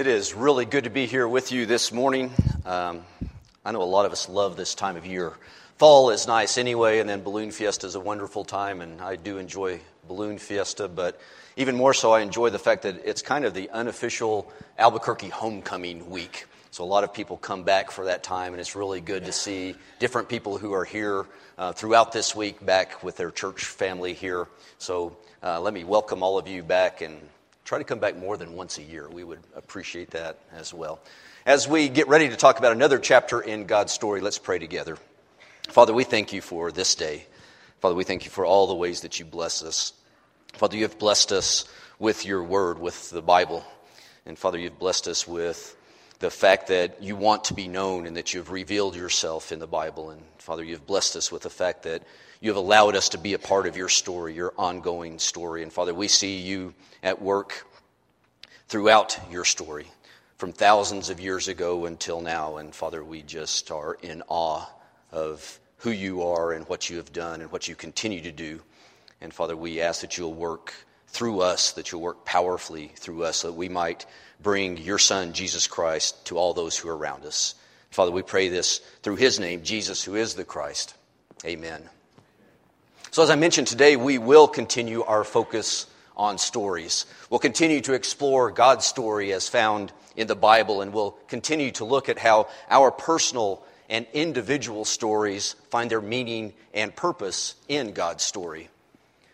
It is really good to be here with you this morning. I know a lot of us love this time of year. Fall is nice anyway, and then Balloon Fiesta is a wonderful time, and I do enjoy Balloon Fiesta, but even more so I enjoy the fact that it's kind of the unofficial Albuquerque homecoming week. So a lot of people come back for that time, and it's really good to see different people who are here throughout this week back with their church family here. So let me welcome all of you back and try to come back more than once a year. We would appreciate that as well. As we get ready to talk about another chapter in God's story, let's pray together. Father, we thank you for this day. Father, we thank you for all the ways that you bless us. Father, you have blessed us with your word, with the Bible. And Father, you've blessed us with the fact that you want to be known and that you've revealed yourself in the Bible. And Father, you've blessed us with the fact that you have allowed us to be a part of your story, your ongoing story. And Father, we see you at work throughout your story from thousands of years ago until now. And Father, we just are in awe of who you are and what you have done and what you continue to do. And Father, we ask that you'll work through us, that you'll work powerfully through us, so that we might bring your Son, Jesus Christ, to all those who are around us. Father, we pray this through his name, Jesus, who is the Christ. Amen. So as I mentioned today, we will continue our focus on stories. We'll continue to explore God's story as found in the Bible, and we'll continue to look at how our personal and individual stories find their meaning and purpose in God's story.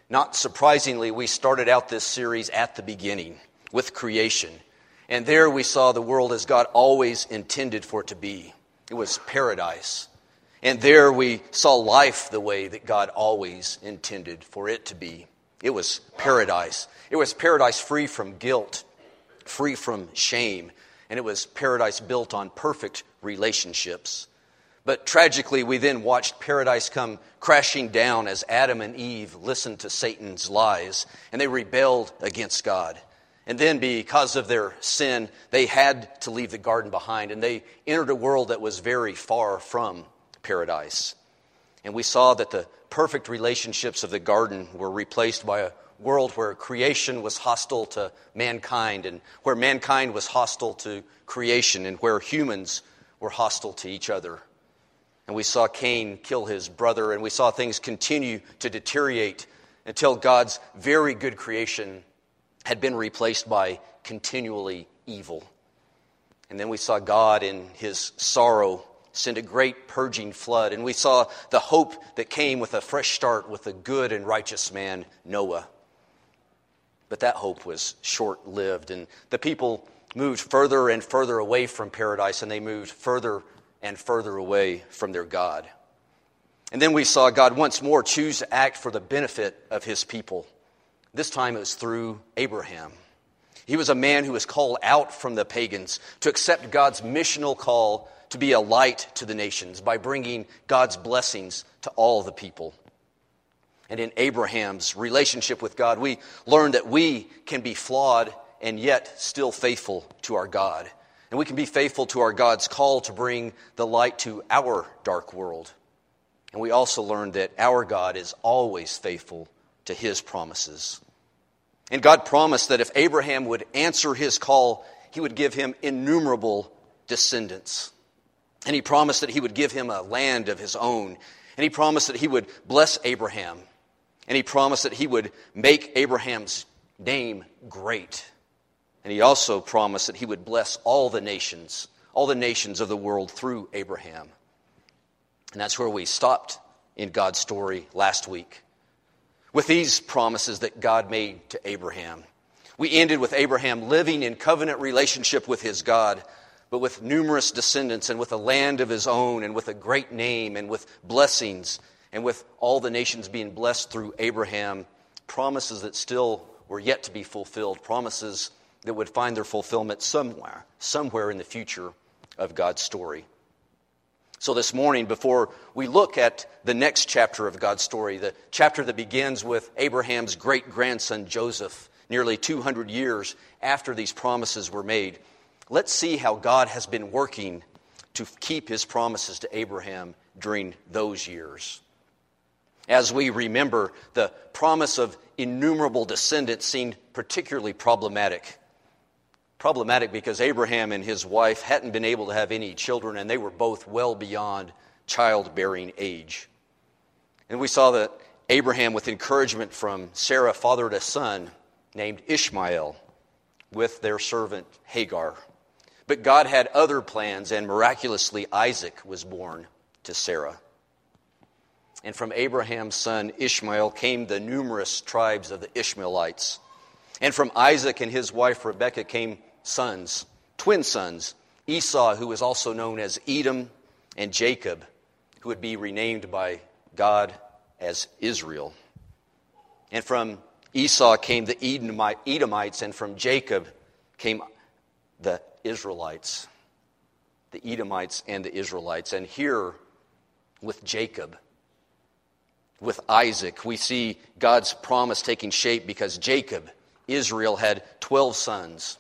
Not surprisingly, we started out this series at the beginning with creation. And there we saw the world as God always intended for it to be. It was paradise. And there we saw life the way that God always intended for it to be. It was paradise. It was paradise free from guilt, free from shame. And it was paradise built on perfect relationships. But tragically, we then watched paradise come crashing down as Adam and Eve listened to Satan's lies, and they rebelled against God. And then because of their sin, they had to leave the garden behind, and they entered a world that was very far from paradise. And we saw that the perfect relationships of the garden were replaced by a world where creation was hostile to mankind, and where mankind was hostile to creation, and where humans were hostile to each other. And we saw Cain kill his brother, and we saw things continue to deteriorate until God's very good creation had been replaced by continually evil. And then we saw God in his sorrow send a great purging flood, and we saw the hope that came with a fresh start with a good and righteous man, Noah. But that hope was short-lived, and the people moved further and further away from paradise, and they moved further and further away from their God. And then we saw God once more choose to act for the benefit of his people. This time it was through Abraham. He was a man who was called out from the pagans to accept God's missional call to be a light to the nations by bringing God's blessings to all the people. And in Abraham's relationship with God, we learned that we can be flawed and yet still faithful to our God. And we can be faithful to our God's call to bring the light to our dark world. And we also learned that our God is always faithful to his promises. And God promised that if Abraham would answer his call, he would give him innumerable descendants. And he promised that he would give him a land of his own. And he promised that he would bless Abraham. And he promised that he would make Abraham's name great. And he also promised that he would bless all the nations of the world through Abraham. And that's where we stopped in God's story last week, with these promises that God made to Abraham. We ended with Abraham living in covenant relationship with his God, but with numerous descendants and with a land of his own and with a great name and with blessings and with all the nations being blessed through Abraham, promises that still were yet to be fulfilled, promises that would find their fulfillment somewhere in the future of God's story. So this morning, before we look at the next chapter of God's story, the chapter that begins with Abraham's great-grandson Joseph, nearly 200 years after these promises were made, let's see how God has been working to keep his promises to Abraham during those years. As we remember, the promise of innumerable descendants seemed particularly problematic. problematic because Abraham and his wife hadn't been able to have any children, and they were both well beyond childbearing age. And we saw that Abraham, with encouragement from Sarah, fathered a son named Ishmael with their servant Hagar. But God had other plans, and miraculously Isaac was born to Sarah. And from Abraham's son Ishmael came the numerous tribes of the Ishmaelites. And from Isaac and his wife Rebekah came sons, twin sons, Esau, who was also known as Edom, and Jacob, who would be renamed by God as Israel. And from Esau came the Edomites, and from Jacob came the Israelites, the Edomites and the Israelites. And here with Jacob, with Isaac, we see God's promise taking shape, because Jacob, Israel, had 12 sons.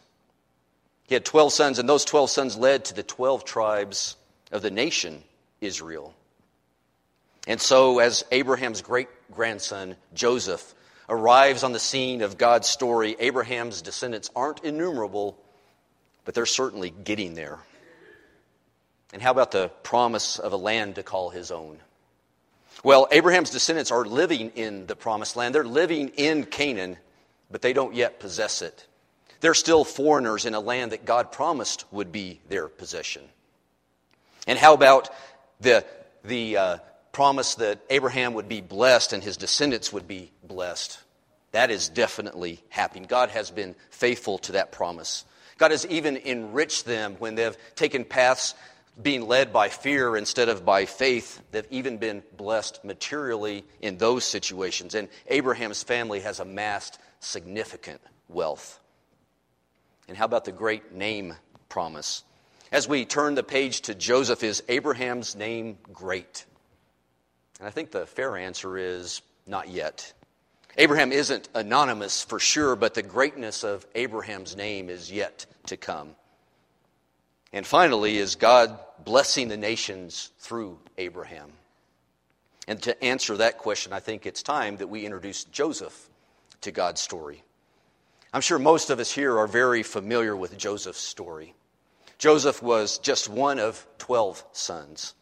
He had 12 sons, and those 12 sons led to the 12 tribes of the nation Israel. And so as Abraham's great-grandson, Joseph, arrives on the scene of God's story, Abraham's descendants aren't innumerable, but they're certainly getting there. And how about the promise of a land to call his own? Well, Abraham's descendants are living in the promised land. They're living in Canaan, but they don't yet possess it. They're still foreigners in a land that God promised would be their possession. And how about the promise that Abraham would be blessed and his descendants would be blessed? That is definitely happening. God has been faithful to that promise. God has even enriched them when they've taken paths being led by fear instead of by faith. They've even been blessed materially in those situations. And Abraham's family has amassed significant wealth. And how about the great name promise? As we turn the page to Joseph, is Abraham's name great? And I think the fair answer is not yet. Abraham isn't anonymous for sure, but the greatness of Abraham's name is yet to come. And finally, is God blessing the nations through Abraham? And to answer that question, I think it's time that we introduce Joseph to God's story. I'm sure most of us here are very familiar with Joseph's story. Joseph was just one of 12 sons,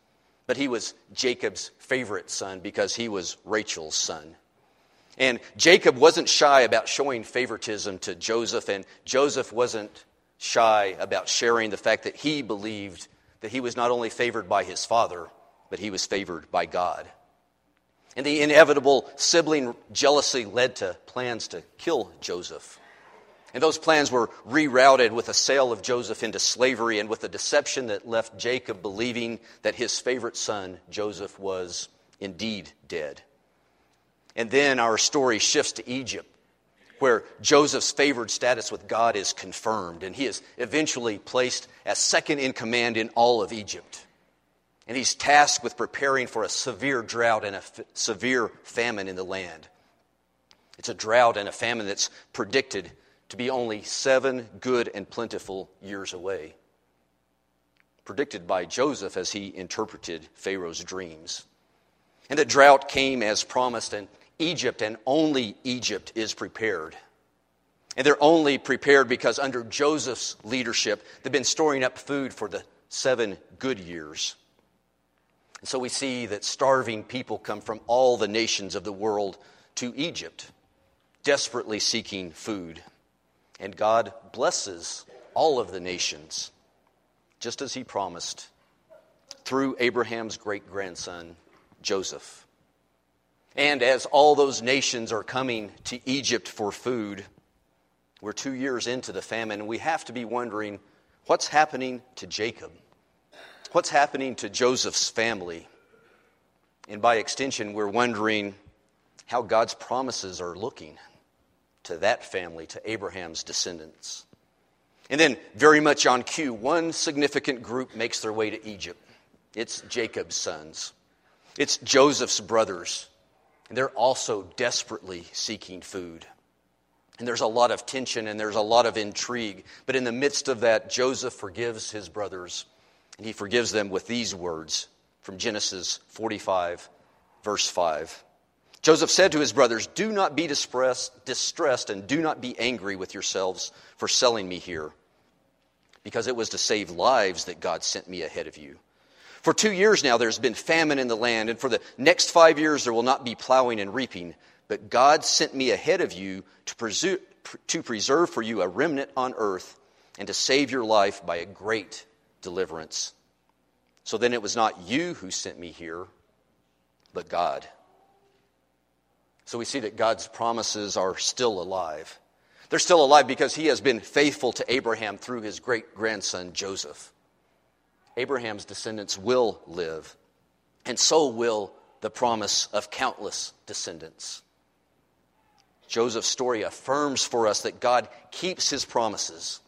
but he was Jacob's favorite son because he was Rachel's son. And Jacob wasn't shy about showing favoritism to Joseph, and Joseph wasn't shy about sharing the fact that he believed that he was not only favored by his father, but he was favored by God. And the inevitable sibling jealousy led to plans to kill Joseph. And those plans were rerouted with a sale of Joseph into slavery and with a deception that left Jacob believing that his favorite son, Joseph, was indeed dead. And then our story shifts to Egypt, where Joseph's favored status with God is confirmed, and he is eventually placed as second in command in all of Egypt. And he's tasked with preparing for a severe drought and a severe famine in the land. It's a drought and a famine that's predicted to be only 7 good and plentiful years away, predicted by Joseph as he interpreted Pharaoh's dreams. And the drought came as promised, and Egypt, and only Egypt, is prepared. And they're only prepared because under Joseph's leadership, they've been storing up food for the 7 good years. And so we see that starving people come from all the nations of the world to Egypt, desperately seeking food. And God blesses all of the nations, just as he promised, through Abraham's great-grandson, Joseph. And as all those nations are coming to Egypt for food, we're 2 years into the famine, and we have to be wondering, what's happening to Jacob? What's happening to Joseph's family? And by extension, we're wondering how God's promises are looking to that family, to Abraham's descendants. And then, very much on cue, one significant group makes their way to Egypt. It's Jacob's sons. It's Joseph's brothers. And they're also desperately seeking food. And there's a lot of tension and there's a lot of intrigue. But in the midst of that, Joseph forgives his brothers. And he forgives them with these words from Genesis 45, verse 5. Joseph said to his brothers, "Do not be distressed and do not be angry with yourselves for selling me here. because it was to save lives that God sent me ahead of you. For 2 years now there's been famine in the land, and for the next 5 years there will not be plowing and reaping. But God sent me ahead of you to preserve for you a remnant on earth and to save your life by a great deliverance. So then it was not you who sent me here, but God. So we see that God's promises are still alive. They're still alive because he has been faithful to Abraham through his great-grandson Joseph. Abraham's descendants will live, and so will the promise of countless descendants. Joseph's story affirms for us that God keeps his promises.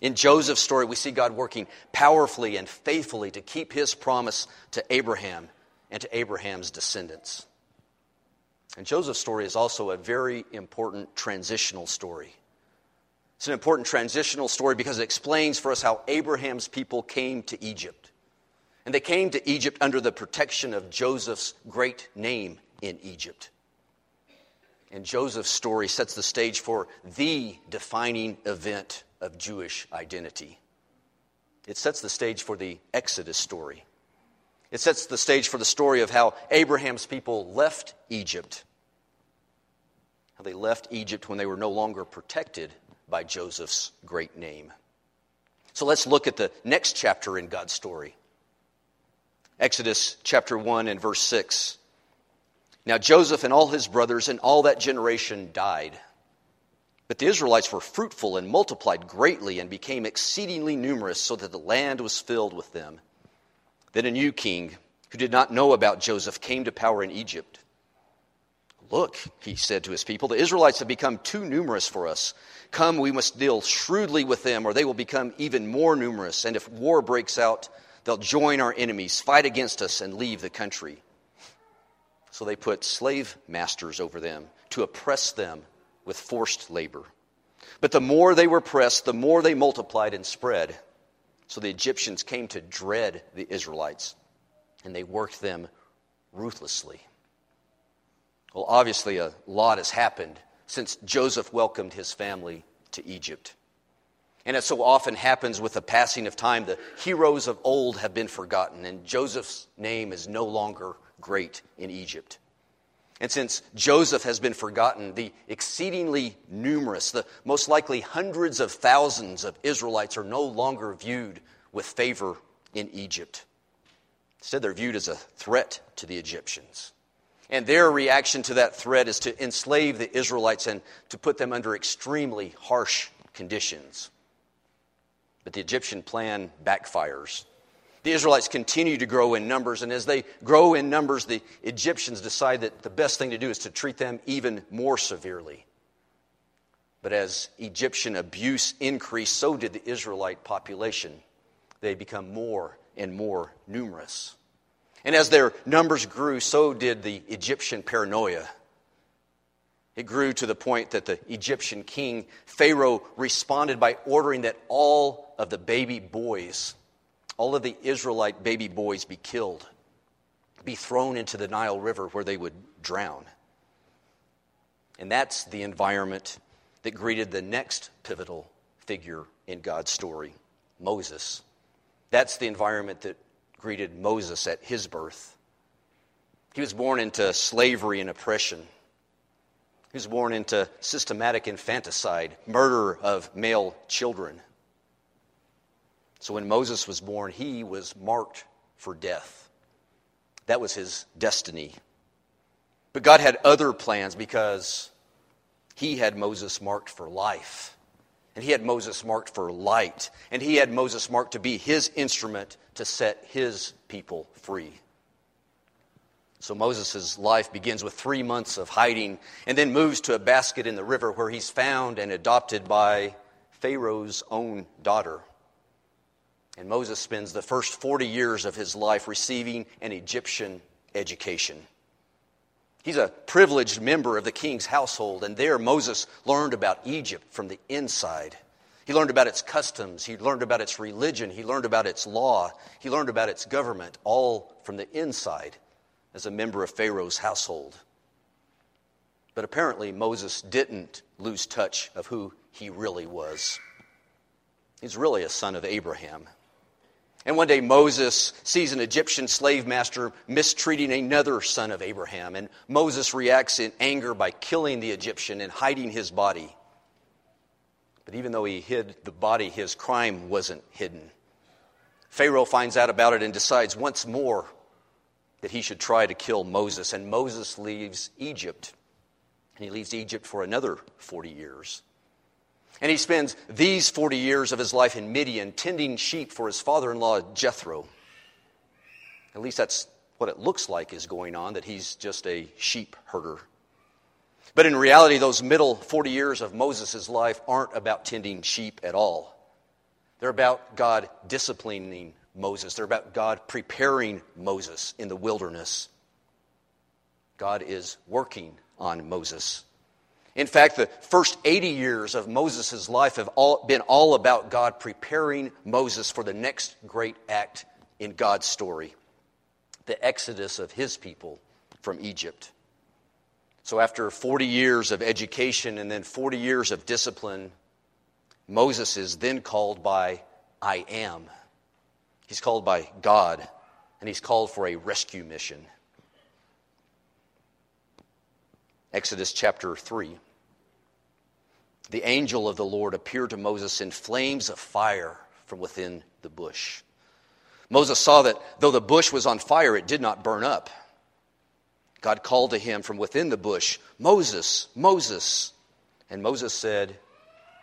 In Joseph's story, we see God working powerfully and faithfully to keep his promise to Abraham and to Abraham's descendants. And Joseph's story is also a very important transitional story. It's an important transitional story because it explains for us how Abraham's people came to Egypt. And they came to Egypt under the protection of Joseph's great name in Egypt. And Joseph's story sets the stage for the defining event of Jewish identity. It sets the stage for the Exodus story. It sets the stage for the story of how Abraham's people left Egypt. How they left Egypt when they were no longer protected by Joseph's great name. So let's look at the next chapter in God's story. Exodus chapter 1 and verse 6. Now Joseph and all his brothers and all that generation died. But the Israelites were fruitful and multiplied greatly and became exceedingly numerous, so that the land was filled with them. Then a new king, who did not know about Joseph, came to power in Egypt. Look, he said to his people, the Israelites have become too numerous for us. Come, we must deal shrewdly with them, or they will become even more numerous. And if war breaks out, they'll join our enemies, fight against us, and leave the country. So they put slave masters over them to oppress them with forced labor. But the more they were pressed, the more they multiplied and spread. So the Egyptians came to dread the Israelites, and they worked them ruthlessly. Well, obviously a lot has happened since Joseph welcomed his family to Egypt. And as so often happens with the passing of time, the heroes of old have been forgotten, and Joseph's name is no longer great in Egypt. And since Joseph has been forgotten, the exceedingly numerous, the most likely hundreds of thousands of Israelites are no longer viewed with favor in Egypt. Instead, they're viewed as a threat to the Egyptians. And their reaction to that threat is to enslave the Israelites and to put them under extremely harsh conditions. But the Egyptian plan backfires. The Israelites continue to grow in numbers, and as they grow in numbers, the Egyptians decide that the best thing to do is to treat them even more severely. But as Egyptian abuse increased, so did the Israelite population. They become more and more numerous. And as their numbers grew, so did the Egyptian paranoia. It grew to the point that the Egyptian king, Pharaoh, responded by ordering that all of the Israelite baby boys be killed, be thrown into the Nile River where they would drown. And that's the environment that greeted the next pivotal figure in God's story, Moses. That's the environment that greeted Moses at his birth. He was born into slavery and oppression. He was born into systematic infanticide, murder of male children. So when Moses was born, he was marked for death. That was his destiny. But God had other plans because he had Moses marked for life. And he had Moses marked for light. And he had Moses marked to be his instrument to set his people free. So Moses' life begins with 3 months of hiding and then moves to a basket in the river where he's found and adopted by Pharaoh's own daughter. And Moses spends the first 40 years of his life receiving an Egyptian education. He's a privileged member of the king's household, and there Moses learned about Egypt from the inside. He learned about its customs, he learned about its religion, he learned about its law, he learned about its government, all from the inside as a member of Pharaoh's household. But apparently Moses didn't lose touch of who he really was. He's really a son of Abraham. And one day Moses sees an Egyptian slave master mistreating another son of Abraham. And Moses reacts in anger by killing the Egyptian and hiding his body. But even though he hid the body, his crime wasn't hidden. Pharaoh finds out about it and decides once more that he should try to kill Moses. And Moses leaves Egypt. And he leaves Egypt for another 40 years. And he spends these 40 years of his life in Midian, tending sheep for his father-in-law, Jethro. At least that's what it looks like is going on, that he's just a sheep herder. But in reality, those middle 40 years of Moses' life aren't about tending sheep at all. They're about God disciplining Moses. They're about God preparing Moses in the wilderness. God is working on Moses. In fact, the first 80 years of Moses' life have been all about God preparing Moses for the next great act in God's story, the exodus of his people from Egypt. So after 40 years of education and then 40 years of discipline, Moses is then called by I Am. He's called by God, and he's called for a rescue mission. Exodus chapter 3. The angel of the Lord appeared to Moses in flames of fire from within the bush. Moses saw that though the bush was on fire, it did not burn up. God called to him from within the bush, "Moses, Moses." And Moses said,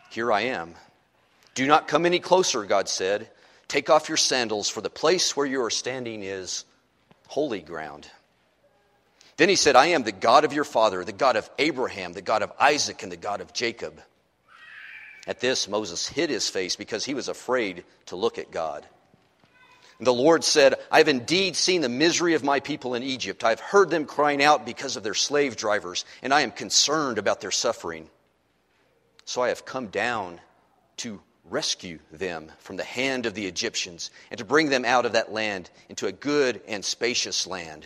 "Here I am." "Do not come any closer," God said. "Take off your sandals, for the place where you are standing is holy ground." Then he said, "I am the God of your father, the God of Abraham, the God of Isaac, and the God of Jacob." At this, Moses hid his face because he was afraid to look at God. And the Lord said, "I have indeed seen the misery of my people in Egypt. I have heard them crying out because of their slave drivers, and I am concerned about their suffering. So I have come down to rescue them from the hand of the Egyptians and to bring them out of that land into a good and spacious land,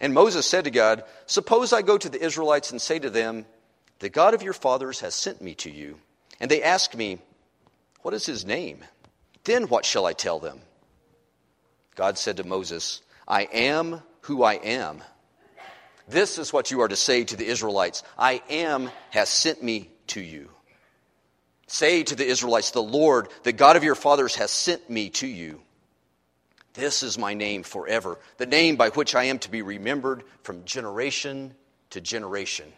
And Moses said to God, "Suppose I go to the Israelites and say to them, 'The God of your fathers has sent me to you.' And they ask me, 'What is his name?' Then what shall I tell them?" God said to Moses, "I am who I am. This is what you are to say to the Israelites: 'I am has sent me to you.' Say to the Israelites, 'The Lord, the God of your fathers, has sent me to you.' This is my name forever, the name by which I am to be remembered from generation to generation."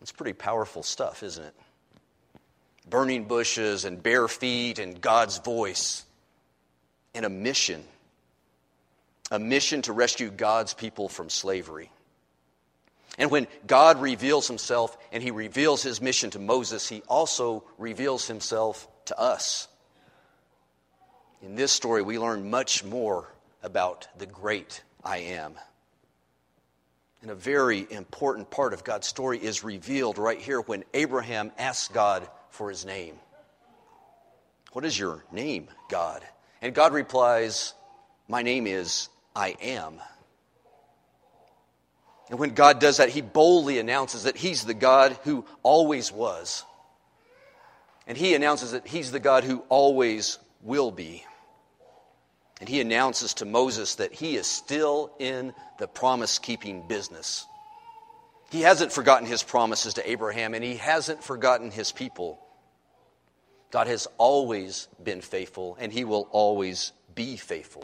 It's pretty powerful stuff, isn't it? Burning bushes and bare feet and God's voice and a mission to rescue God's people from slavery. And when God reveals himself and he reveals his mission to Moses, he also reveals himself to us. In this story, we learn much more about the great I Am. And a very important part of God's story is revealed right here when Abraham asks God for his name. "What is your name, God?" And God replies, "My name is I Am." And when God does that, he boldly announces that he's the God who always was. And he announces that he's the God who always will be. And he announces to Moses that he is still in the promise-keeping business. He hasn't forgotten his promises to Abraham, and he hasn't forgotten his people. God has always been faithful, and he will always be faithful.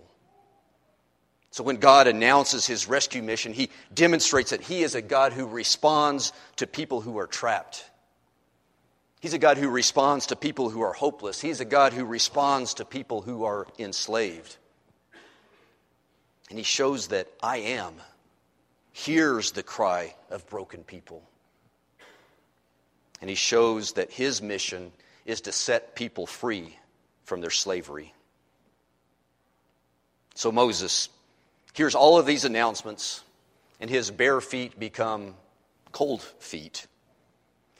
So when God announces his rescue mission, he demonstrates that he is a God who responds to people who are trapped. He's a God who responds to people who are hopeless. He's a God who responds to people who are enslaved. And he shows that I Am hears the cry of broken people. And he shows that his mission is to set people free from their slavery. So Moses hears all of these announcements, and his bare feet become cold feet.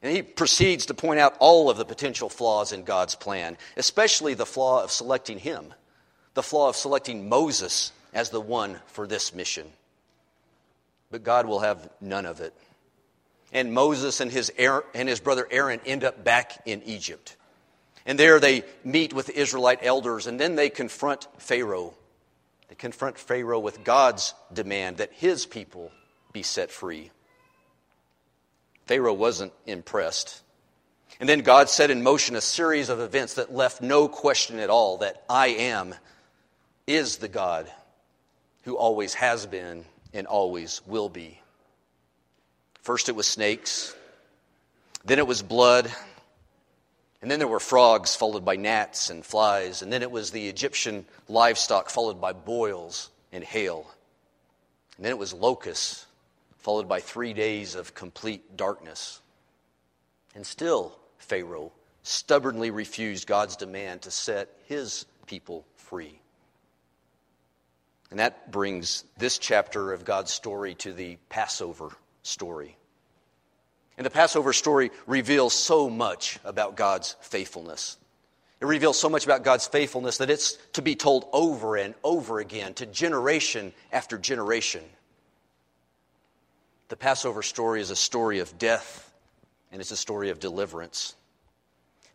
And he proceeds to point out all of the potential flaws in God's plan, especially the flaw of selecting him, the flaw of selecting Moses as the one for this mission. But God will have none of it. And Moses and his brother Aaron end up back in Egypt. And there they meet with the Israelite elders, and then they confront Pharaoh. They confront Pharaoh with God's demand that his people be set free. Pharaoh wasn't impressed. And then God set in motion a series of events that left no question at all that I Am is the God who always has been and always will be. First it was snakes, then it was blood, and then there were frogs, followed by gnats and flies, and then it was the Egyptian livestock, followed by boils and hail. And then it was locusts, followed by 3 days of complete darkness. And still, Pharaoh stubbornly refused God's demand to set his people free. And that brings this chapter of God's story to the Passover story. And the Passover story reveals so much about God's faithfulness. It reveals so much about God's faithfulness that it's to be told over and over again to generation after generation. The Passover story is a story of death, and it's a story of deliverance.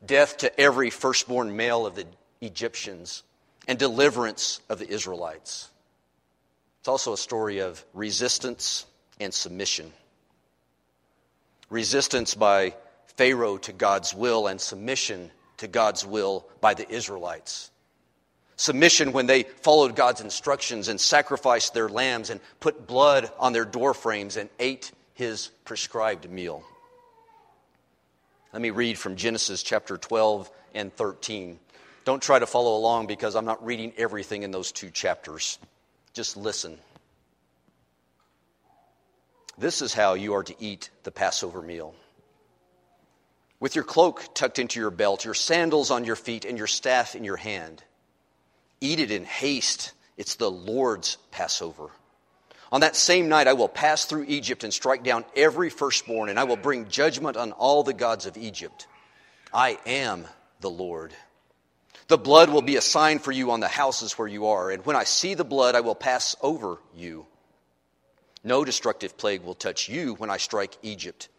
Death to every firstborn male of the Egyptians, and deliverance of the Israelites. It's also a story of resistance and submission. Resistance by Pharaoh to God's will and submission to God's will by the Israelites. Submission when they followed God's instructions and sacrificed their lambs and put blood on their doorframes and ate his prescribed meal. Let me read from Genesis chapter 12 and 13. Don't try to follow along because I'm not reading everything in those two chapters. Just listen. This is how you are to eat the Passover meal. With your cloak tucked into your belt, your sandals on your feet, and your staff in your hand. Eat it in haste. It's the Lord's Passover. On that same night I will pass through Egypt and strike down every firstborn, and I will bring judgment on all the gods of Egypt. I am the Lord. The blood will be a sign for you on the houses where you are, and when I see the blood, I will pass over you. No destructive plague will touch you when I strike Egypt.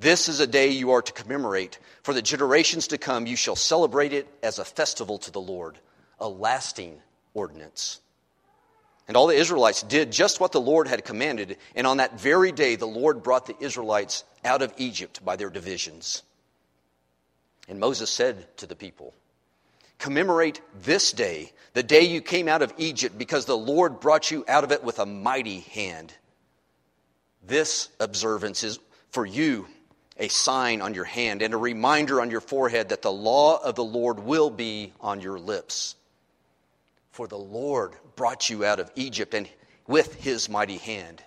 This is a day you are to commemorate. For the generations to come, you shall celebrate it as a festival to the Lord, a lasting ordinance. And all the Israelites did just what the Lord had commanded, and on that very day the Lord brought the Israelites out of Egypt by their divisions. And Moses said to the people, commemorate this day, the day you came out of Egypt, because the Lord brought you out of it with a mighty hand. This observance is for you a sign on your hand and a reminder on your forehead that the law of the Lord will be on your lips. For the Lord brought you out of Egypt and with his mighty hand.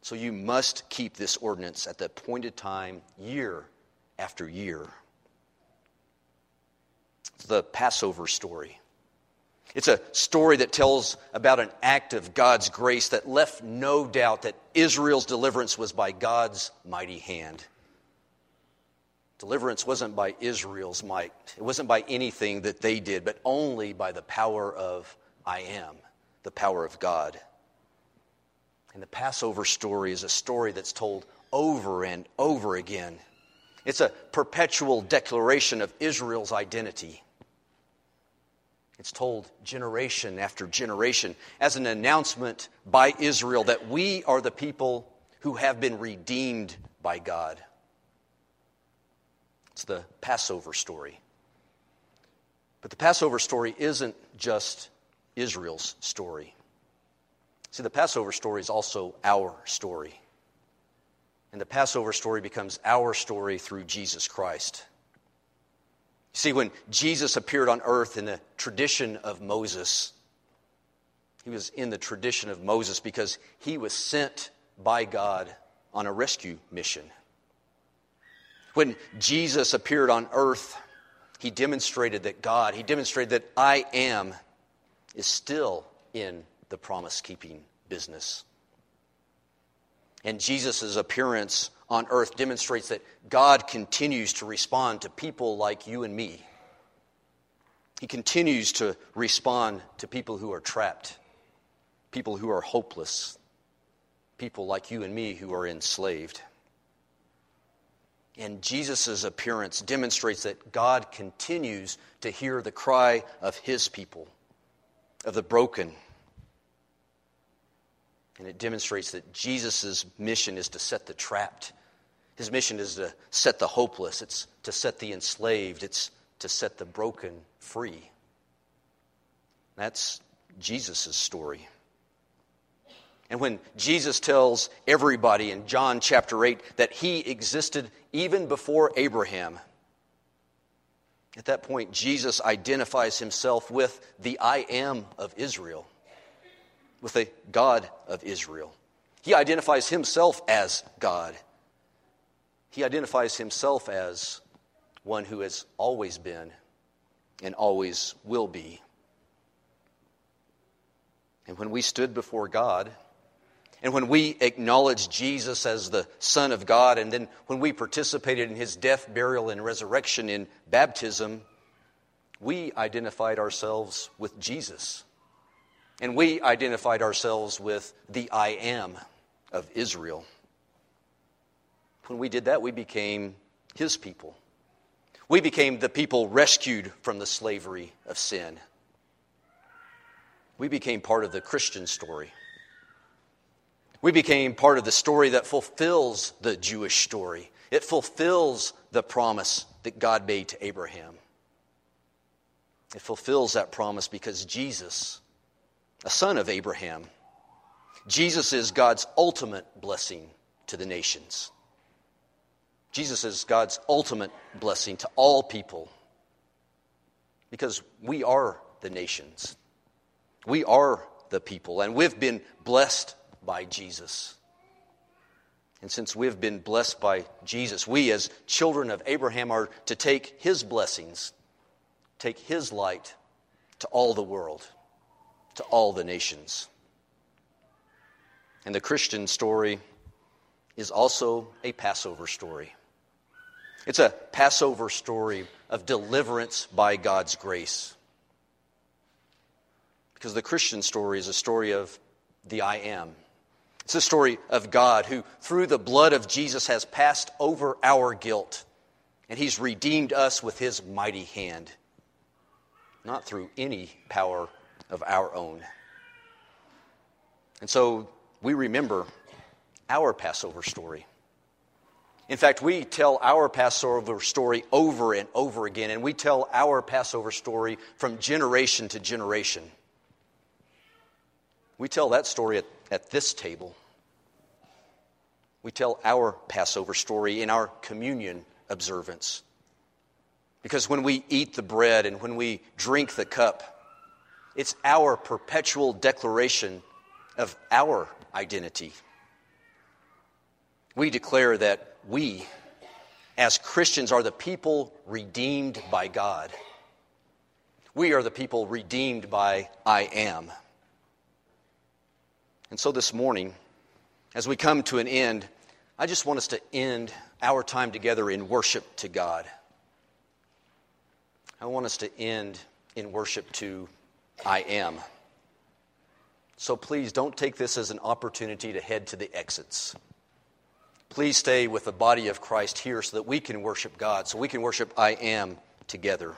So you must keep this ordinance at the appointed time, year after year. The Passover story. It's a story that tells about an act of God's grace that left no doubt that Israel's deliverance was by God's mighty hand. Deliverance wasn't by Israel's might. It wasn't by anything that they did, but only by the power of I Am, the power of God. And the Passover story is a story that's told over and over again. It's a perpetual declaration of Israel's identity. It's told generation after generation as an announcement by Israel that we are the people who have been redeemed by God. It's the Passover story. But the Passover story isn't just Israel's story. See, the Passover story is also our story. And the Passover story becomes our story through Jesus Christ. See, when Jesus appeared on earth in the tradition of Moses, he was in the tradition of Moses because he was sent by God on a rescue mission. When Jesus appeared on earth, he demonstrated that I Am is still in the promise-keeping business. And Jesus' appearance on earth demonstrates that God continues to respond to people like you and me. He continues to respond to people who are trapped, people who are hopeless, people like you and me who are enslaved. And Jesus' appearance demonstrates that God continues to hear the cry of his people, of the broken. And it demonstrates that Jesus' mission is to set the trapped. His mission is to set the hopeless. It's to set the enslaved. It's to set the broken free. That's Jesus' story. And when Jesus tells everybody in John chapter 8 that he existed even before Abraham, at that point Jesus identifies himself with the I Am of Israel, with the God of Israel. He identifies himself as God. He identifies himself as one who has always been and always will be. And when we stood before God, and when we acknowledged Jesus as the Son of God, and then when we participated in his death, burial, and resurrection in baptism, we identified ourselves with Jesus. And we identified ourselves with the I Am of Israel. When we did that, we became his people. We became the people rescued from the slavery of sin. We became part of the Christian story. We became part of the story that fulfills the Jewish story. It fulfills the promise that God made to Abraham. It fulfills that promise because Jesus, a son of Abraham, Jesus is God's ultimate blessing to the nations. Jesus is God's ultimate blessing to all people because we are the nations. We are the people, and we've been blessed by Jesus. And since we've been blessed by Jesus, we as children of Abraham are to take his blessings, take his light to all the world, to all the nations. And the Christian story is also a Passover story. It's a Passover story of deliverance by God's grace. Because the Christian story is a story of the I Am. It's a story of God who, through the blood of Jesus, has passed over our guilt, and he's redeemed us with his mighty hand, not through any power of our own. And so we remember our Passover story. In fact, we tell our Passover story over and over again, and we tell our Passover story from generation to generation. We tell that story at this table. We tell our Passover story in our communion observance. Because when we eat the bread and when we drink the cup, it's our perpetual declaration of our identity. We declare that we, as Christians, are the people redeemed by God. We are the people redeemed by I Am. And so this morning, as we come to an end, I just want us to end our time together in worship to God. I want us to end in worship to I Am. So please don't take this as an opportunity to head to the exits. Please stay with the body of Christ here so that we can worship God, so we can worship I Am together.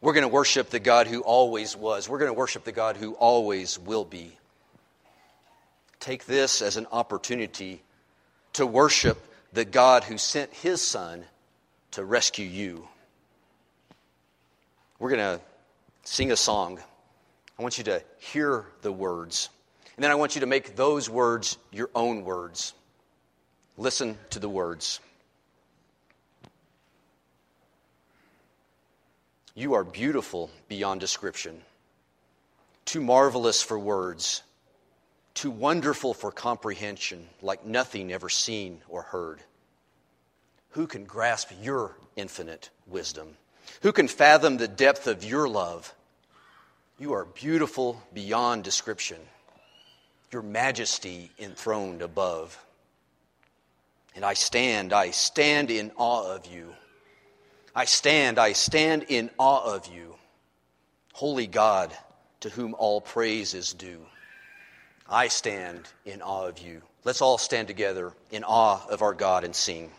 We're going to worship the God who always was. We're going to worship the God who always will be. Take this as an opportunity to worship the God who sent his Son to rescue you. We're going to sing a song. I want you to hear the words. And then I want you to make those words your own words. Listen to the words. You are beautiful beyond description, too marvelous for words, too wonderful for comprehension, like nothing ever seen or heard. Who can grasp your infinite wisdom? Who can fathom the depth of your love? You are beautiful beyond description, your majesty enthroned above. And I stand in awe of you. I stand in awe of you, holy God, to whom all praise is due. I stand in awe of you. Let's all stand together in awe of our God and sing.